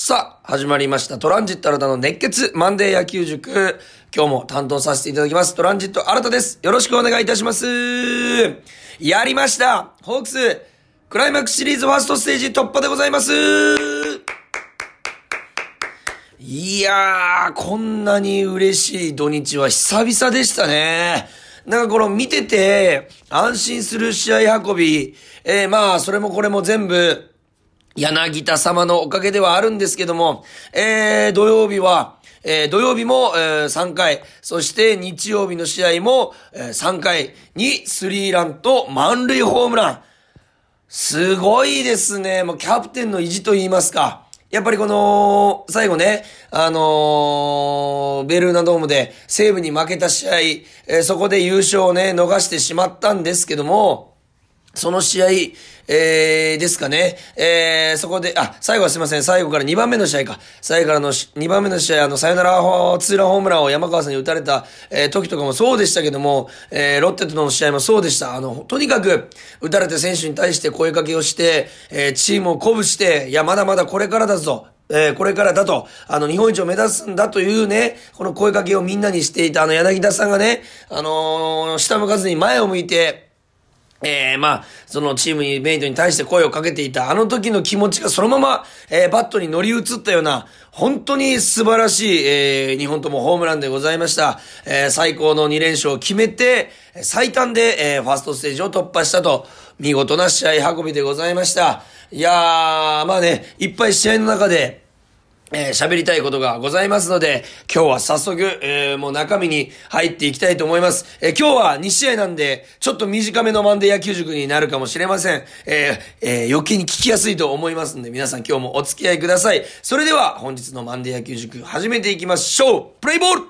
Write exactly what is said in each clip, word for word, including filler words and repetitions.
さあ始まりましたトランジット新たの熱血マンデー野球塾、今日も担当させていただきますトランジット新たです。よろしくお願いいたします。やりました、ホークスクライマックスシリーズファーストステージ突破でございます。いやー、こんなに嬉しい土日は久々でしたね。なんかこの見てて安心する試合運び、えー、まあそれもこれも全部柳田様のおかげではあるんですけども、えー、土曜日は、えー、土曜日も、えー、さんかい、そして日曜日の試合も、えー、さんかいにスリーランと満塁ホームラン。すごいですね。もうキャプテンの意地と言いますか。やっぱりこの、最後ね、あのー、ベルーナドームで西武に負けた試合、えー、そこで優勝をね、逃してしまったんですけども、その試合、えー、ですかね。えー、そこで、あ、最後はすいません。最後からにばんめの試合か。最後からのにばんめの試合、あの、サヨナラツーランホームランを山川さんに打たれた、えー、時とかもそうでしたけども、えー、ロッテとの試合もそうでした。あの、とにかく、打たれた選手に対して声かけをして、えー、チームを鼓舞して、いや、まだまだこれからだぞ。えー、これからだと、あの、日本一を目指すんだというね、この声かけをみんなにしていた、あの、柳田さんがね、あのー、下向かずに前を向いて、えー、まあ、そのチームにメイトに対して声をかけていたあの時の気持ちがそのまま、えー、バットに乗り移ったような、本当に素晴らしい、えー、にほんともホームランでございました。えー、最高のにれんしょうを決めて、最短で、えー、ファーストステージを突破したと、見事な試合運びでございました。いやー、まあね、いっぱい試合の中で、えー、喋りたいことがございますので、今日は早速、えー、もう中身に入っていきたいと思います。えー、今日はにしあいなんで、ちょっと短めのマンデー野球塾になるかもしれません。えー、えー、余計に聞きやすいと思いますので、皆さん今日もお付き合いください。それでは本日のマンデー野球塾始めていきましょう。プレイボール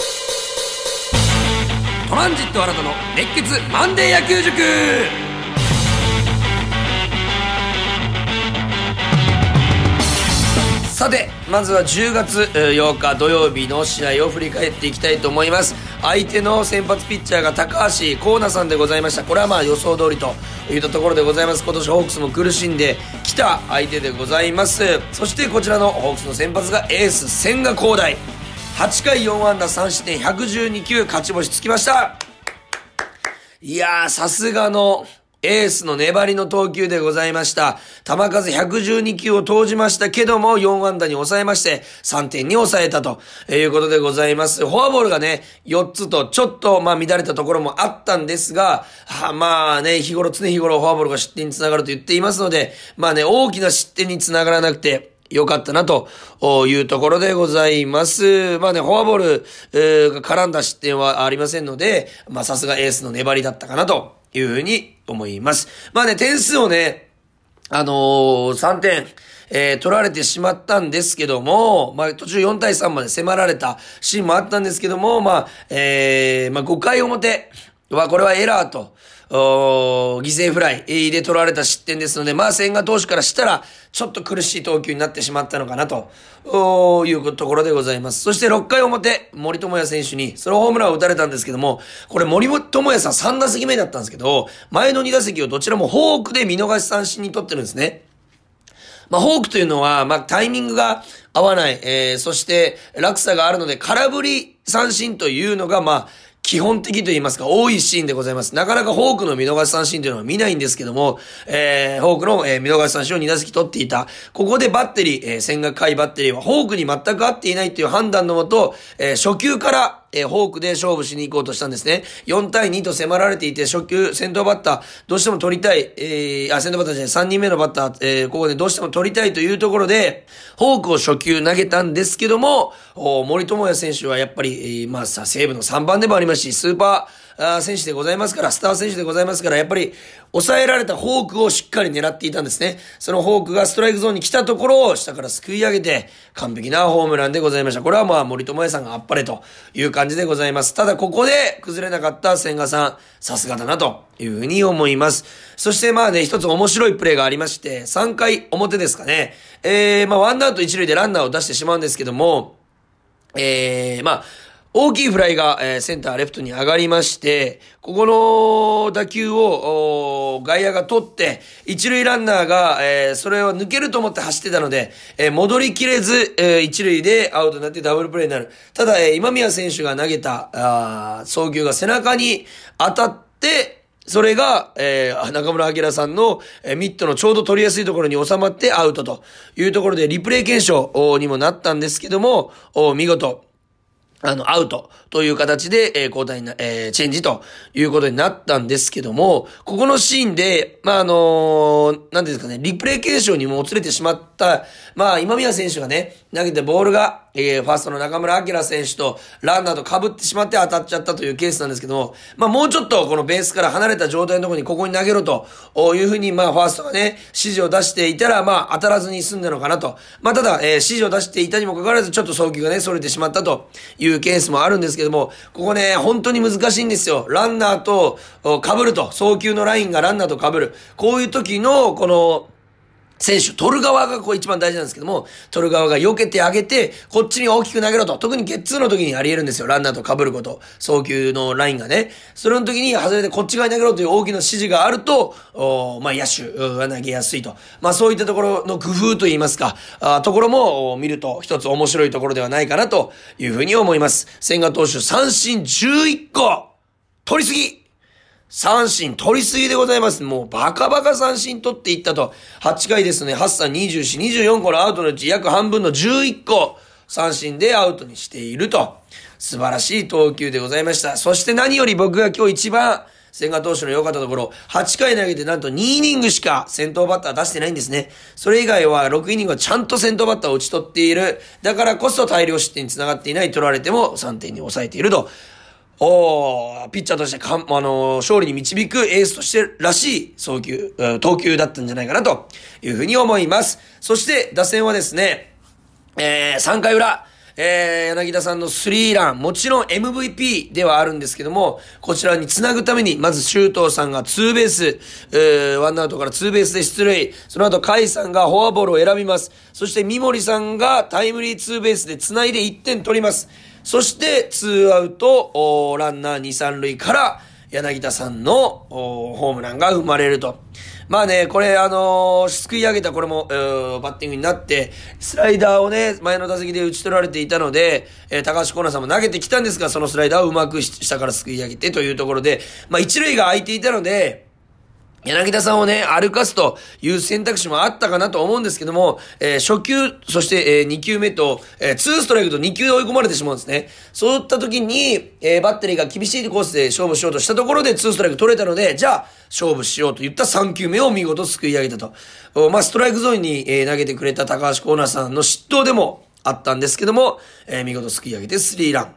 トランジット新たの熱血マンデー野球塾。さて、まずはじゅうがつようか土曜日の試合を振り返っていきたいと思います。相手の先発ピッチャーが高橋光成さんでございました。これはまあ予想通りといったところでございます。今年ホークスも苦しんできた相手でございます。そしてこちらのホークスの先発がエース千賀滉大、はちかいよんあんださんしってんひゃくじゅうにきゅう勝ち星つきました。いやー、さすがのエースの粘りの投球でございました。球数ひゃくじゅうにきゅうを投じましたけども、よんあんだに抑えまして、さんてんに抑えたということでございます。フォアボールがね、よっつとちょっとまあ乱れたところもあったんですが、はまあね、日頃、常日頃フォアボールが失点につながると言っていますので、まあね、大きな失点につながらなくて、良かったなというところでございます。まあね、フォアボール、えー、が絡んだ失点はありませんので、まあさすがエースの粘りだったかなというふうに思います。まあね、点数をね、あのー、さんてん、えー、取られてしまったんですけども、まあ途中よんたいさんまで迫られたシーンもあったんですけども、まあ、えー、まあごかいおもては、これはエラーと、おー、犠牲フライで取られた失点ですので、まあ千賀投手からしたら、ちょっと苦しい投球になってしまったのかなと、おー、いうところでございます。そしてろっかいおもて、森友哉選手にソロホームランを打たれたんですけども、これ森友哉さんさんだせきめだったんですけど、前のにだせきをどちらもフォークで見逃し三振に取ってるんですね。まあ、フォークというのは、まあ、タイミングが合わない、えー、そして落差があるので、空振り三振というのが、まあ、基本的と言いますか、多いシーンでございます。なかなかフォークの見逃し三振というのは見ないんですけども、えー、フォークの、えー、見逃し三振をにだせき取っていた。ここでバッテリー、えー、千賀滉バッテリーはフォークに全く合っていないという判断のもと、えー、初球から、えー、フォークで勝負しに行こうとしたんですね。よんたいにと迫られていて、初球、先頭バッター、どうしても取りたい、えー、あ、先頭バッターじゃない、さんにんめのバッター、えー、ここでどうしても取りたいというところで、フォークを初球投げたんですけども、森友哉選手はやっぱり、えー、まあさ、西武のさんばんでもありますし、スーパー選手でございますから、スター選手でございますから、やっぱり、抑えられたフォークをしっかり狙っていたんですね。そのフォークがストライクゾーンに来たところを下からすくい上げて、完璧なホームランでございました。これはまあ、森友哉さんがあっぱれという感じでございます。ただ、ここで崩れなかった千賀さん、さすがだなというふうに思います。そしてまあね、一つ面白いプレーがありまして、さんかいおもてですかね。えー、まあ、ワンアウトいちるいでランナーを出してしまうんですけども、えー、まあ、大きいフライが、えー、センターレフトに上がりまして、ここの打球を外野が取って、一塁ランナーが、えー、それを抜けると思って走ってたので、えー、戻りきれず、えー、一塁でアウトになってダブルプレーになる。ただ、えー、今宮選手が投げたあ送球が背中に当たって、それが、えー、中村晃さんの、えー、ミットのちょうど取りやすいところに収まってアウトというところでリプレイ検証にもなったんですけども、見事、あの、アウトという形で、えー、交代な、えー、チェンジということになったんですけども、ここのシーンで、まあ、あのー、なんですかね、リプレイ検証にもつれてしまった、まあ、今宮選手がね、投げてボールが、えー、ファーストの中村晃選手とランナーと被ってしまって当たっちゃったというケースなんですけども、まあ、もうちょっとこのベースから離れた状態のところにここに投げろというふうに、まあ、ファーストがね、指示を出していたら、まあ、当たらずに済んだのかなと。まあ、ただ、えー、指示を出していたにもかかわらず、ちょっと送球がね、それてしまったというケースもあるんですけども、ここね、本当に難しいんですよ。ランナーと被ると、送球のラインがランナーと被る。こういう時の、この、選手、取る側がこう一番大事なんですけども、取る側が避けてあげて、こっちに大きく投げろと。特にゲッツーの時にあり得るんですよ。ランナーと被ること。送球のラインがね。それの時に外れてこっち側に投げろという大きな指示があると、おまあ野手が投げやすいと。まあそういったところの工夫といいますか、あところも見ると一つ面白いところではないかなというふうに思います。千賀投手三振じゅういっこ取りすぎ三振取りすぎでございます。もうバカバカ三振取っていったと。はちかいですね、はち、さん、にじゅうよん、にじゅうよんこのアウトのうち約半分のじゅういっこ三振でアウトにしていると。素晴らしい投球でございました。そして何より僕が今日一番千賀投手の良かったところ、はちかい投げてなんとにイニングしか先頭バッター出してないんですね。それ以外はろくイニングはちゃんと先頭バッターを打ち取っている。だからこそ大量失点につながっていない、取られてもさんてんに抑えていると。おー、ピッチャーとしてか、あのー、勝利に導くエースとしてらしい送球、投球だったんじゃないかなというふうに思います。そして打線はですね、えー、さんかいうら、えー、柳田さんのスリーラン、もちろん エムブイピー ではあるんですけども、こちらに繋ぐために、まず周東さんがツーベース、えー、ワンアウトからツーベースで出塁、その後甲斐さんがフォアボールを選びます。そして三森さんがタイムリーツーベースで繋いでいってん取ります。そして、ツーアウト、ランナーに、さんるいから、柳田さんのホームランが生まれると。まあね、これ、あのー、すくい上げたこれも、えー、バッティングになって、スライダーをね、前の打席で打ち取られていたので、えー、高橋コーナーさんも投げてきたんですが、そのスライダーをうまく下からすくい上げてというところで、まあ、一塁が空いていたので、柳田さんをね、歩かすという選択肢もあったかなと思うんですけども、えー、初球、そして、えー、にきゅうめと、えー、ツーストライクとにきゅうで追い込まれてしまうんですね。そういった時に、えー、バッテリーが厳しいコースで勝負しようとしたところでツーストライク取れたので、じゃあ、勝負しようといったさんきゅうめを見事すくい上げたと。まあ、ストライクゾーンに、えー、投げてくれた高橋コーナーさんの失投でもあったんですけども、えー、見事すくい上げてスリーラン。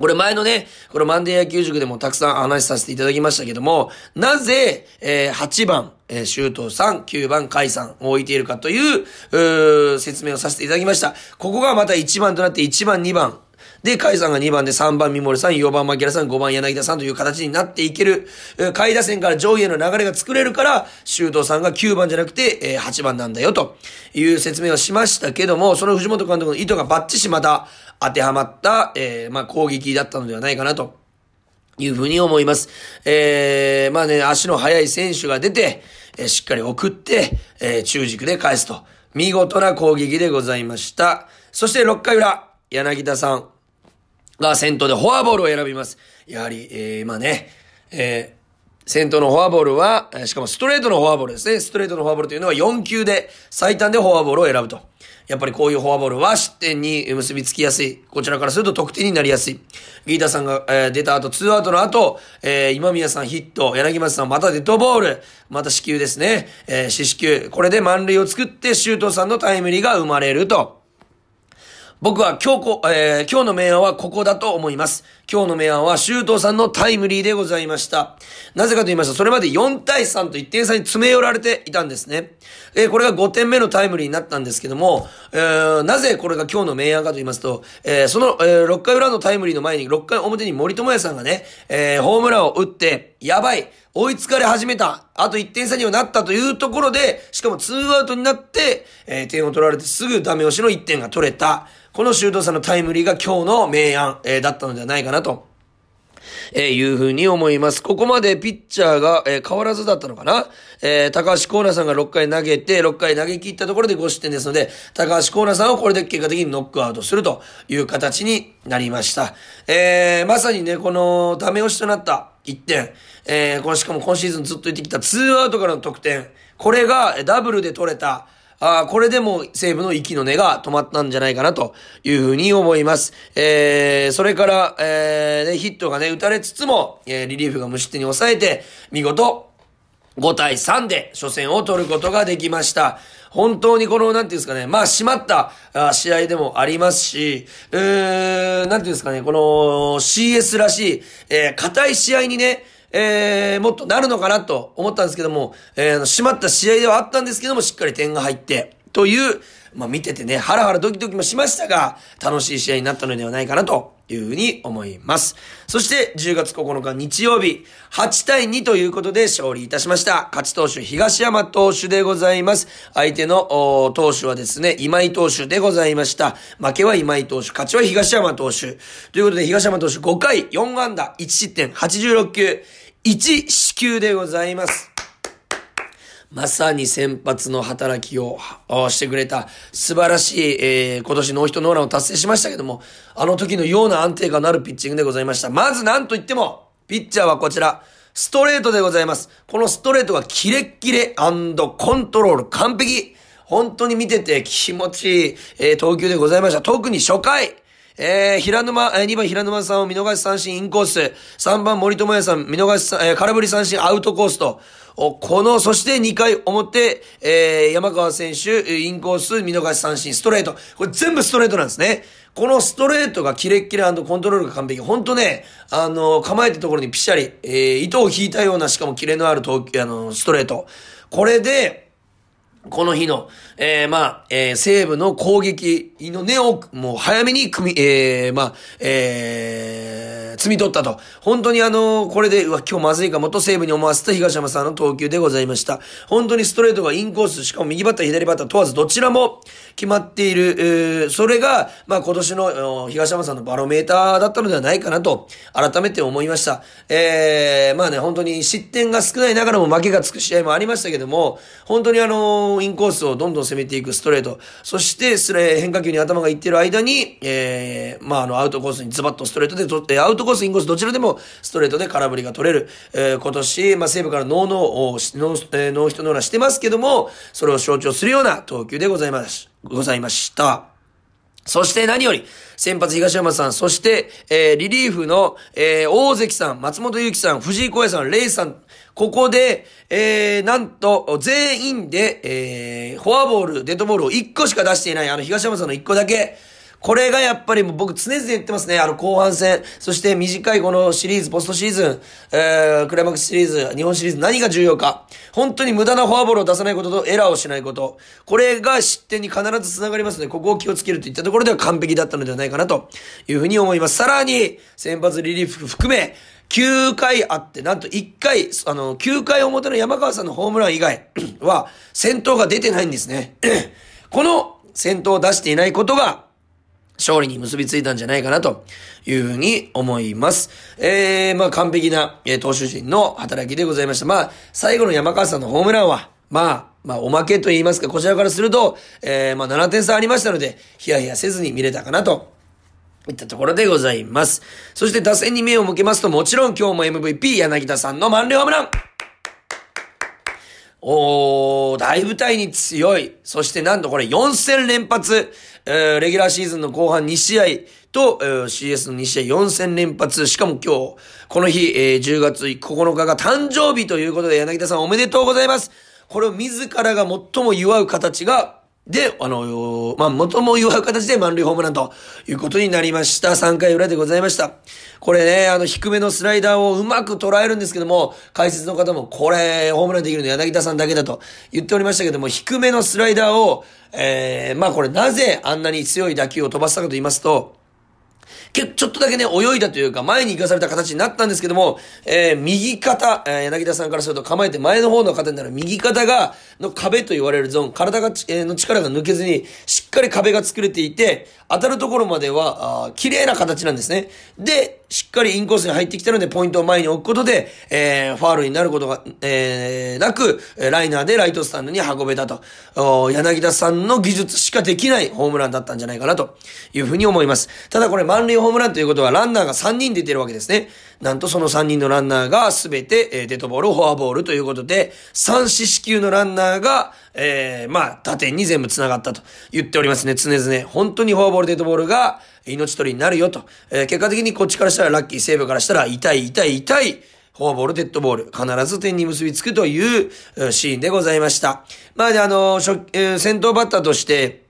これ前のね、このマンデー野球塾でもたくさん話させていただきましたけども、なぜ、えー、はちばん、えー、周東さん、きゅうばん、甲斐さんを置いているかという、うー、説明をさせていただきました。ここがまたいちばんとなっていちばん、にばん。で、甲斐さんがにばんでさんばん、三森さん、よんばん、牧さん、ごばん、柳田さんという形になっていける。甲斐打線から上位への流れが作れるから、周東さんがきゅうばんじゃなくて、えー、はちばんなんだよという説明をしましたけども、その藤本監督の意図がバッチシまた、当てはまった、えー、まあ、攻撃だったのではないかなというふうに思います。えー、まあね、足の速い選手が出て、えー、しっかり送って、えー、中軸で返すと。見事な攻撃でございました。そしてろっかいうら、柳田さんが先頭でフォアボールを選びます。やはり、えー、まあね、えー先頭のフォアボールは、しかもストレートのフォアボールですね。ストレートのフォアボールというのはよんきゅうで最短でフォアボールを選ぶと。やっぱりこういうフォアボールは失点に結びつきやすい。こちらからすると得点になりやすい。ギータさんが、えー、出た後、ツーアウトの後、えー、今宮さんヒット、柳松さんまたデッドボール、また四球ですね。えー、四死球。これで満塁を作って周東さんのタイムリーが生まれると。僕は今日こ、えー、今日の明暗はここだと思います。今日の明暗は周東さんのタイムリーでございました。なぜかと言いました。それまでよんたいさんといってん差に詰め寄られていたんですね。えー、これがごてんめのタイムリーになったんですけども、えー、なぜこれが今日の明暗かと言いますと、えー、その、えー、ろっかいうらのタイムリーの前にろっかいおもてに森友哉さんがね、えー、ホームランを打って、やばい、追いつかれ始めた、あといってんさにはなったというところで、しかもツーアウトになって、えー、点を取られてすぐダメ押しのいってんが取れた。この周東さんのタイムリーが今日の明暗、えー、だったのではないかなと、えー、いうふうに思います。ここまでピッチャーが、えー、変わらずだったのかな、えー、高橋光成さんがろっかい投げて、ろっかい投げ切ったところでごしってんですので、高橋光成さんをこれで結果的にノックアウトするという形になりました。えー、まさにね、このダメ押しとなったいってん、えー、このしかも今シーズンずっと言ってきたツーアウトからの得点、これがダブルで取れた、ああ、これでも西武の息の根が止まったんじゃないかなというふうに思います。えー、それから、えーね、ヒットがね、打たれつつも、えー、リリーフが無失点に抑えて、見事、ごたいさんで初戦を取ることができました。本当にこの、なんていうんですかね、まあ、締まった試合でもありますし、うーん、なんていうんですかね、この シーエス らしい、えー、硬い試合にね、えー、もっとなるのかなと思ったんですけども、えー、締まった試合ではあったんですけども、しっかり点が入って、という、まあ見ててね、ハラハラドキドキもしましたが、楽しい試合になったのではないかなというふうに思います。そして、じゅうがつここのか日曜日、はちたいにということで勝利いたしました。勝ち投手、東山投手でございます。相手の投手はですね、今井投手でございました。負けは今井投手、勝ちは東山投手。ということで、東山投手ごかいよんあんだ、いちしってん、はちじゅうろっきゅう、いちしきゅうでございます。まさに先発の働きをしてくれた素晴らしい、えー、今年ノーヒットノーランを達成しましたけども、あの時のような安定感のあるピッチングでございました。まずなんといっても、ピッチャーはこちら、ストレートでございます。このストレートがキレッキレ&コントロール完璧。本当に見てて気持ちいい、えー、投球でございました。特に初回。えー、平沼、えー、にばん平沼さんを見逃し三振インコース、さんばん森友哉さん見逃し、えー、空振り三振アウトコースと、お、この、そしてにかいおもて、えー、山川選手、インコース見逃し三振ストレート。これ全部ストレートなんですね。このストレートがキレッキレ&コントロールが完璧。ほんとね、あのー、構えたところにピシャリ、えー、糸を引いたような、しかもキレのある投球、あのー、ストレート。これで、この日の、えー、まあ、えー、西武の攻撃の根を、もう早めに組み、えー、まあ、えー、積み取ったと。本当にあのー、これで、うわ、今日まずいかもと西武に思わせた東山さんの投球でございました。本当にストレートがインコース、しかも右バッター、左バッター問わずどちらも決まっている、えー、それが、まあ、今年の東山さんのバロメーターだったのではないかなと、改めて思いました。えー、まあね、本当に失点が少ないながらも負けがつく試合もありましたけども、本当にあのー、インコースをどんどん攻めていくストレート、そしてスレ変化球に頭がいっている間に、えー、まああのアウトコースにズバッとストレートで取って、アウトコースインコースどちらでもストレートで空振りが取れる、えー、今年まあ西武からノーノーをノーノーヒットノーランしてますけども、それを象徴するような投球でございますございました。そして何より、先発東山さん、そして、えー、リリーフの、えー、大関さん、松本裕樹さん、藤井小也さん、レイさん、ここで、えー、なんと、全員で、えー、フォアボール、デッドボールをいっこしか出していない、あの東山さんのいっこだけ、これがやっぱりもう僕常々言ってますね。あの後半戦、そして短いこのシリーズ、ポストシーズン、えー、クライマックスシリーズ、日本シリーズ、何が重要か。本当に無駄なフォアボールを出さないこととエラーをしないこと。これが失点に必ずつながりますので、ここを気をつけるといったところでは完璧だったのではないかなというふうに思います。さらに、先発リリーフ含め、きゅうかいあって、なんといっかい、あの、きゅうかいおもての山川さんのホームラン以外は、先頭が出てないんですね。この先頭を出していないことが、勝利に結びついたんじゃないかなというふうに思います。えー、まあ完璧な、えー、投手陣の働きでございました。まあ最後の山川さんのホームランは、まあ、まあおまけと言いますか、こちらからすると、えー、まあななてんさありましたので、ヒヤヒヤせずに見れたかなといったところでございます。そして打線に目を向けますと、もちろん今日も エムブイピー 柳田さんの満塁ホームラン。おー、大舞台に強い。そしてなんとこれよんせんれんぱつ、えー、レギュラーシーズンの後半にしあいと、えー、シーエス のにしあいよんせんれんぱつ。しかも今日、この日、えー、じゅうがつここのかが誕生日ということで、柳田さんおめでとうございます。これを自らが最も祝う形が、で、あの、まあ、元も言わん形で満塁ホームランということになりました。さんかい裏でございました。これね、あの、低めのスライダーをうまく捉えるんですけども、解説の方も、これ、ホームランできるの柳田さんだけだと言っておりましたけども、低めのスライダーを、えー、まあ、これなぜあんなに強い打球を飛ばしたかと言いますと、ちょっとだけね、泳いだというか、前に行かされた形になったんですけども、えー、右肩、えー、柳田さんからすると構えて前の方の肩になる右肩が、の壁と言われるゾーン、体が、えー、の力が抜けずに、しっかり壁が作れていて、当たるところまでは、あ、綺麗な形なんですね。で、しっかりインコースに入ってきたので、ポイントを前に置くことで、えー、ファウルになることが、えー、なく、ライナーでライトスタンドに運べたと、柳田さんの技術しかできないホームランだったんじゃないかなというふうに思います。ただこれ、満塁ホームランということはランナーがさんにん出てるわけですね。なんとそのさんにんのランナーがすべて、えー、デッドボール、フォアボールということで、さん四死球のランナーが、えー、まあ、打点に全部繋がったと言っておりますね、常々。本当にフォアボール、デッドボールが命取りになるよと。えー、結果的にこっちからしたらラッキー、西武からしたら痛い痛い痛い。フォアボール、デッドボール、必ず点に結びつくというシーンでございました。まあ、で、あの、初、えー、先頭バッターとして、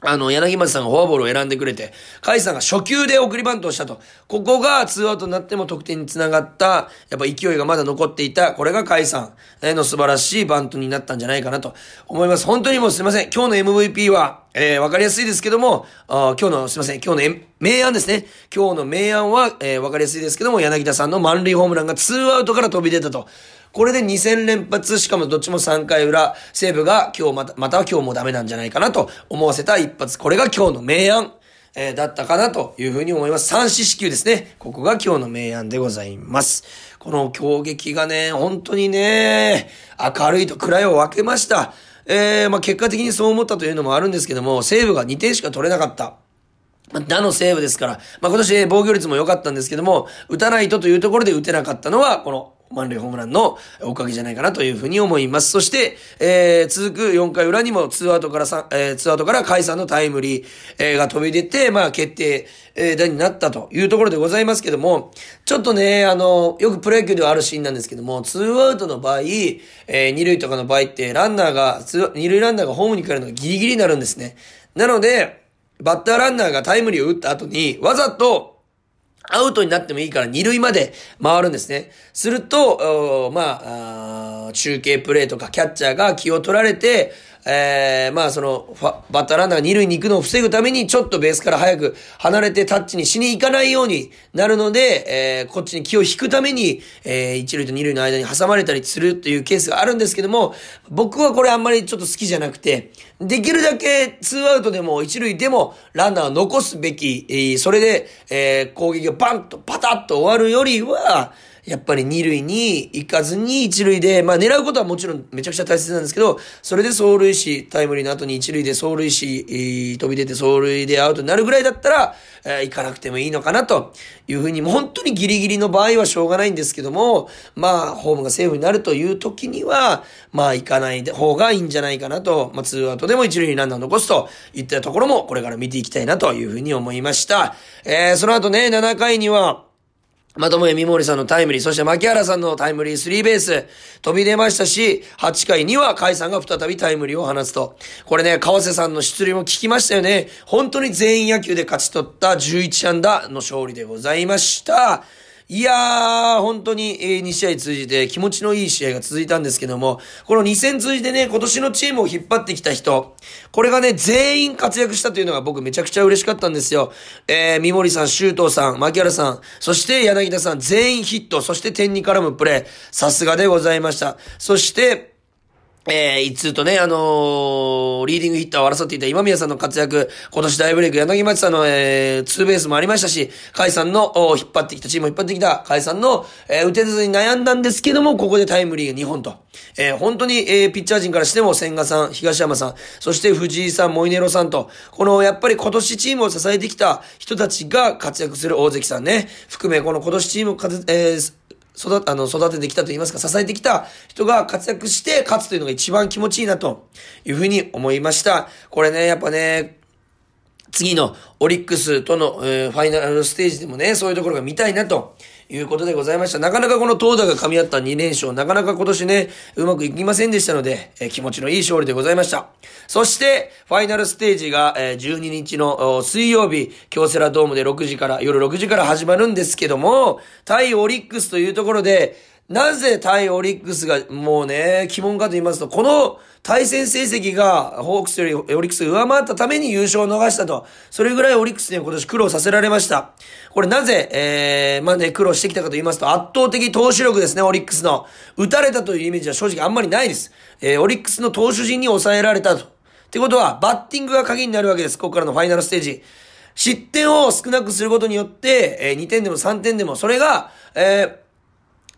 あの、柳町さんがフォアボールを選んでくれて、甲斐さんが初球で送りバントをしたと。ここがツーアウトになっても得点につながった、やっぱ勢いがまだ残っていた、これが甲斐さんの素晴らしいバントになったんじゃないかなと思います。本当にもうすいません。今日の エムブイピー は、えー、わかりやすいですけども、あ今日の、すいません、今日の、M、明暗ですね。今日の明暗は、えー、わかりやすいですけども、柳田さんの満塁ホームランがツーアウトから飛び出たと。これでに戦連発、しかもどっちもさんかい裏、西武が今日また、または今日もダメなんじゃないかなと思わせた一発。これが今日の明暗、えー、だったかなというふうに思います。さん四死球ですね。ここが今日の明暗でございます。この攻撃がね、本当にね、明るいと暗いを分けました。えー、まあ結果的にそう思ったというのもあるんですけども、西武がにてんしか取れなかった。打の西武ですから。まあ今年防御率も良かったんですけども、打たないとというところで打てなかったのは、この、満塁ホームランのおかげじゃないかなというふうに思います。そして、えー、続くよんかい裏にもツーアウトからさん、えー、ツーアウトから甲斐さんのタイムリー、えー、が飛び出て、まあ決定、えー、打になったというところでございますけども、ちょっとね、あの、よくプロ野球ではあるシーンなんですけども、ツーアウトの場合、えー、に塁とかの場合って、ランナーが、に塁ランナーがホームに帰るのがギリギリになるんですね。なので、バッターランナーがタイムリーを打った後に、わざと、アウトになってもいいから二塁まで回るんですね。すると、まあ、あ中継プレーとかキャッチャーが気を取られて、えー、まあその、バッターランナーが二塁に行くのを防ぐためにちょっとベースから早く離れてタッチにしに行かないようになるので、えー、こっちに気を引くために、えー、一塁と二塁の間に挟まれたりするというケースがあるんですけども、僕はこれあんまりちょっと好きじゃなくて、できるだけツーアウトでも一塁でもランナーを残すべき、それで、えー、攻撃がバンとパタッと終わるよりは、やっぱり二塁に行かずに一塁で、まあ狙うことはもちろんめちゃくちゃ大切なんですけど、それで走塁し、タイムリーの後に一塁で走塁し、えー、飛び出て走塁でアウトになるぐらいだったら、えー、行かなくてもいいのかなというふうに、もう本当にギリギリの場合はしょうがないんですけども、まあホームがセーフになるという時には、まあ行かない方がいいんじゃないかなと、まあツーアウトでも一塁にランナーを残すといったところもこれから見ていきたいなというふうに思いました。えー、その後ね、ななかいには、まともや三森さんのタイムリー、そして牧原さんのタイムリースリーベース、飛び出ましたし、はちかいには甲斐さんが再びタイムリーを放つと。これね、川瀬さんの出塁も効きましたよね。本当に全員野球で勝ち取ったじゅういち安打の勝利でございました。いやー、本当にに試合通じて気持ちのいい試合が続いたんですけども、このに戦通じてね、今年のチームを引っ張ってきた人、これがね、全員活躍したというのが僕めちゃくちゃ嬉しかったんですよ。えー、三森さん、周東さん、牧原さん、そして柳田さん、全員ヒット、そして点に絡むプレー、さすがでございました。そして、えー、一通とね、あのー、リーディングヒッターを争っていた今宮さんの活躍、今年大ブレイク、柳町さんの、えー、ツーベースもありましたし、甲斐さんの、引っ張ってきた、チームを引っ張ってきた甲斐さんの、えー、打てずに悩んだんですけども、ここでタイムリーがにほんと。えー、本当に、えー、ピッチャー陣からしても、千賀さん、東山さん、そして藤井さん、モイネロさんと、この、やっぱり今年チームを支えてきた人たちが活躍する大関さんね、含め、この今年チームをかず、えー育て、あの、育ててきたと言いますか、支えてきた人が活躍して勝つというのが一番気持ちいいなというふうに思いました。これね、やっぱね、次のオリックスとの、えー、ファイナルステージでもね、そういうところが見たいなということでございました。なかなかこの投打が噛み合ったに連勝、なかなか今年ね、うまくいきませんでしたので、えー、気持ちのいい勝利でございました。そして、ファイナルステージが、えー、じゅうににちの水曜日、京セラドームでろくじから、夜ろくじから始まるんですけども、対オリックスというところで、なぜ対オリックスがもうね、鬼門かと言いますと、この対戦成績がホークスよりオリックスを上回ったために優勝を逃したと。それぐらいオリックスには今年苦労させられました。これなぜ、えー、まあね、苦労してきたかと言いますと、圧倒的投手力ですね、オリックスの。打たれたというイメージは正直あんまりないです。えー、オリックスの投手陣に抑えられたと。ってことは、バッティングが鍵になるわけです。ここからのファイナルステージ。失点を少なくすることによって、えー、にてんでもさんてんでも、それが、えー、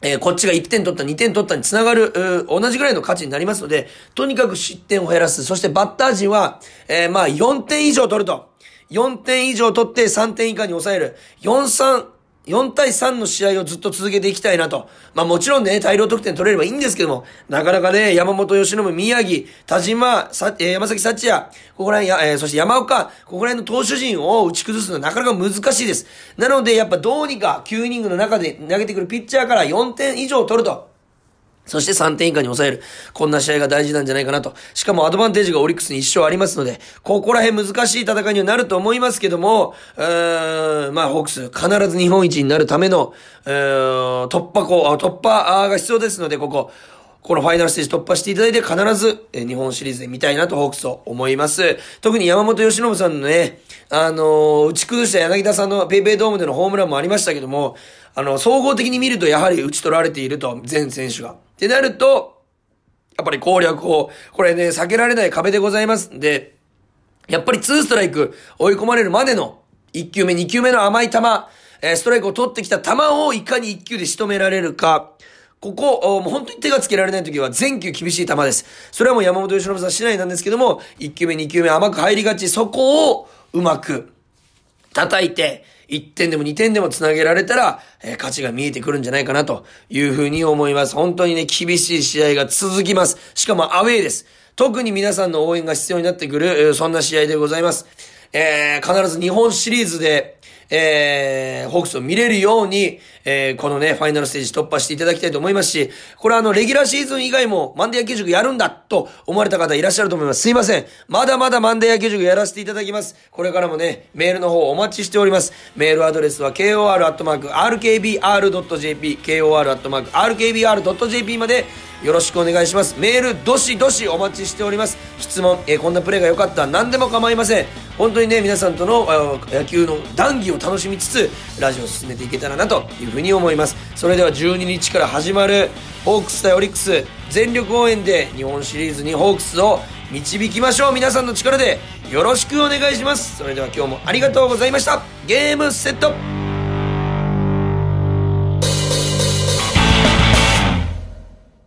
えー、こっちがいってん取った、にてん取ったにつながる、同じぐらいの価値になりますので、とにかく失点を減らす。そしてバッター陣は、えー、まあよんてん以上取ると。よんてん以上取ってさんてん以下に抑える。よん、さん、よん対さんの試合をずっと続けていきたいなと。まあもちろんね、大量得点取れればいいんですけども、なかなかね、山本由伸、宮城、田島、さえー、山崎幸也、ここら辺や、えー、そして山岡、ここら辺の投手陣を打ち崩すのはなかなか難しいです。なのでやっぱどうにかきゅうイニングの中で投げてくるピッチャーからよんてん以上取ると。そしてさんてん以下に抑える。こんな試合が大事なんじゃないかなと。しかもアドバンテージがオリックスに一勝ありますので、ここら辺難しい戦いにはなると思いますけども、うーん、まあホークス必ず日本一になるための、うーん、突破口、突破が必要ですので、ここ。このファイナルステージ突破していただいて、必ず日本シリーズで見たいなとホークスを思います。特に山本由伸さんのね、あのー、打ち崩した柳田さんのペイペイドームでのホームランもありましたけども、あの、総合的に見るとやはり打ち取られていると、全選手が。ってなると、やっぱり攻略法、これね、避けられない壁でございますんで、やっぱりツーストライク追い込まれるまでのいち球目、に球目の甘い球、ストライクを取ってきた球をいかにいち球で仕留められるか、ここ、もう本当に手がつけられないときは全球厳しい球です。それはもう山本由伸さん次第なんですけども、いち球目に球目甘く入りがち、そこをうまく叩いて、いってんでもにてんでもつなげられたら、えー、価値が見えてくるんじゃないかなというふうに思います。本当にね、厳しい試合が続きます。しかもアウェーです。特に皆さんの応援が必要になってくる、えー、そんな試合でございます。えー、必ず日本シリーズで、えー、ホークスを見れるように、えー、このね、ファイナルステージ突破していただきたいと思いますし、これはあの、レギュラーシーズン以外もマンデー野球塾やるんだと思われた方いらっしゃると思います。すいません。まだまだマンデー野球塾やらせていただきます。これからもね、メールの方お待ちしております。メールアドレスは ケーオーアールアットマークアールケービーアールドットジェーピー、ケーオーアールアットマークアールケービーアールドットジェーピー までよろしくお願いします。メールどしどしお待ちしております。質問、えー、こんなプレーが良かった、何でも構いません。本当にね、皆さんとの野球の談義を楽しみつつラジオを進めていけたらなというふうに思います。それではじゅうににちから始まるホークス対オリックス、全力応援で日本シリーズにホークスを導きましょう。皆さんの力でよろしくお願いします。それでは今日もありがとうございました。ゲームセット。